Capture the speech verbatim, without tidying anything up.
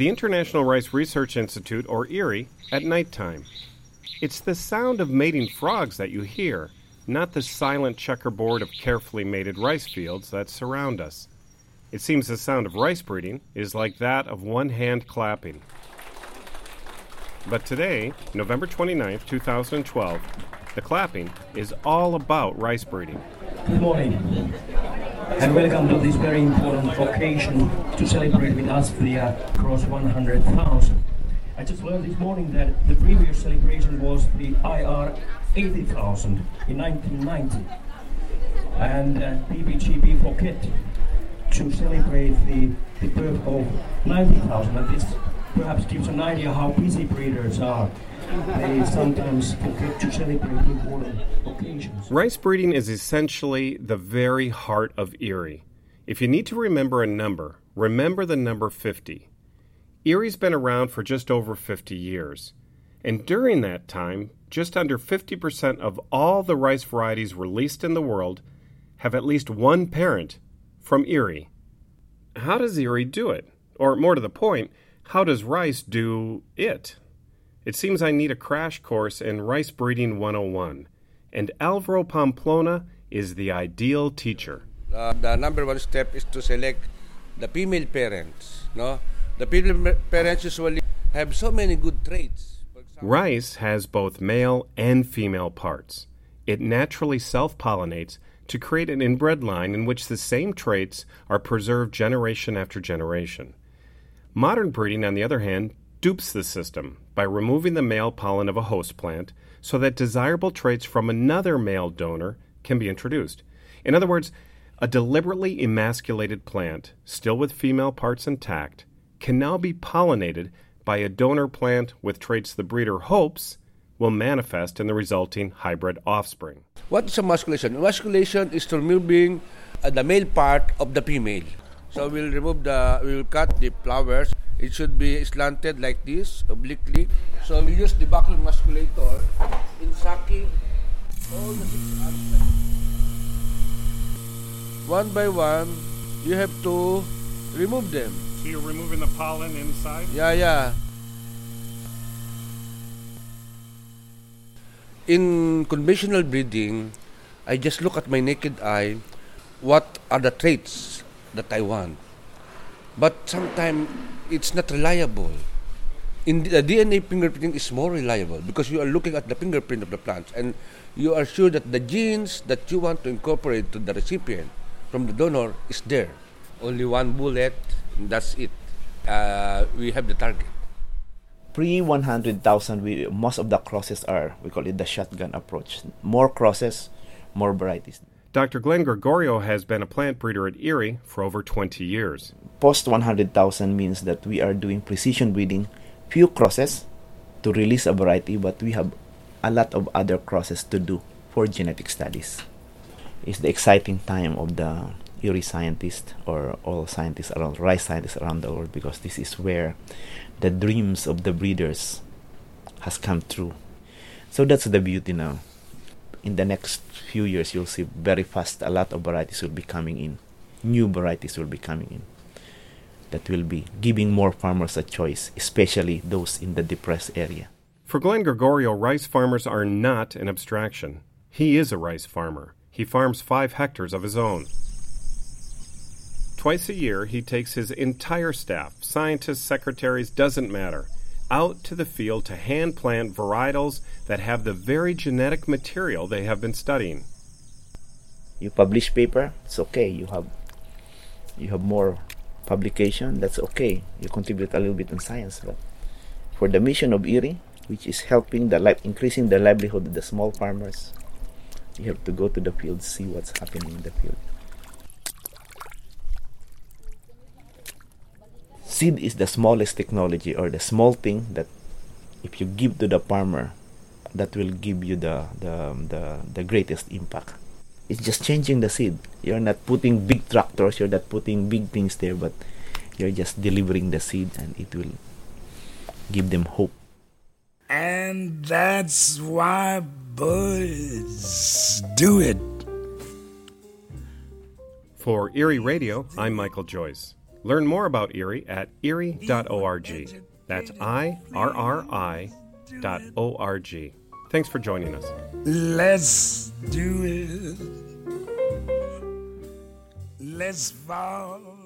the International Rice Research Institute, or I R I, at nighttime. It's the sound of mating frogs that you hear, not the silent checkerboard of carefully mated rice fields that surround us. It seems the sound of rice breeding is like that of one hand clapping. But today, November twenty-ninth, two thousand twelve, the clapping is all about rice breeding. Good morning, and welcome to this very important occasion to celebrate with us the uh, cross one hundred thousand. I just learned this morning that the previous celebration was the I R eighty thousand in nineteen ninety, and uh, P B G B forget to celebrate the, the birth of ninety thousand, and this perhaps gives an idea how busy breeders are. They sometimes forget to celebrate important occasions. Rice breeding is essentially the very heart of I R I. If you need to remember a number, remember the number fifty. I R I's been around for just over fifty years, and during that time, just under fifty percent of all the rice varieties released in the world have at least one parent from I R I. How does I R I do it? Or more to the point, how does rice do it? It seems I need a crash course in Rice Breeding one oh one, and Alvaro Pamplona is the ideal teacher. Uh, the number one step is to select the female parents. No, the female parents usually have so many good traits. Example, rice has both male and female parts. It naturally self-pollinates to create an inbred line in which the same traits are preserved generation after generation. Modern breeding, on the other hand, dupes the system by removing the male pollen of a host plant so that desirable traits from another male donor can be introduced. In other words, a deliberately emasculated plant, still with female parts intact, can now be pollinated by a donor plant with traits the breeder hopes will manifest in the resulting hybrid offspring. What is emasculation? Emasculation is removing uh, the male part of the female. So we'll remove the, we'll cut the flowers. It should be slanted like this, obliquely. So we use the buccal emasculator in sucking all the six aspects. One by one, you have to remove them. So you're removing the pollen inside? Yeah, yeah. In conventional breeding, I just look at my naked eye, what are the traits that I want. But sometimes it's not reliable. In the D N A fingerprinting is more reliable because you are looking at the fingerprint of the plants and you are sure that the genes that you want to incorporate to the recipient from the donor is there. Only one bullet, that's it. Uh, we have the target. Pre one hundred thousand, we most of the crosses are, we call it the shotgun approach. More crosses, more varieties. Doctor Glenn Gregorio has been a plant breeder at I R I for over twenty years. Post one hundred thousand means that we are doing precision breeding, few crosses to release a variety, but we have a lot of other crosses to do for genetic studies. It's the exciting time of the I R I scientists or all scientists around, rice scientists around the world, because this is where the dreams of the breeders has come true. So that's the beauty now. In the next few years, you'll see very fast a lot of varieties will be coming in. New varieties will be coming in that will be giving more farmers a choice, especially those in the depressed area. For Glenn Gregorio, rice farmers are not an abstraction. He is a rice farmer. He farms five hectares of his own. Twice a year, he takes his entire staff, scientists, secretaries, doesn't matter, out to the field to hand plant varietals that have the very genetic material they have been studying. You publish paper, it's okay. You have you have more publication, that's okay. You contribute a little bit in science, but for the mission of I R I, which is helping the li- increasing the livelihood of the small farmers, you have to go to the field, see what's happening in the field. Seed is the smallest technology or the small thing that if you give to the farmer, that will give you the, the, the, the greatest impact. It's just changing the seed. You're not putting big tractors, you're not putting big things there, but you're just delivering the seed and it will give them hope. And that's why birds do it. For I R I Radio, I'm Michael Joyce. Learn more about ERI at E R I dot org. That's I R R I dot O R G. Thanks for joining us. Let's do it. Let's fall.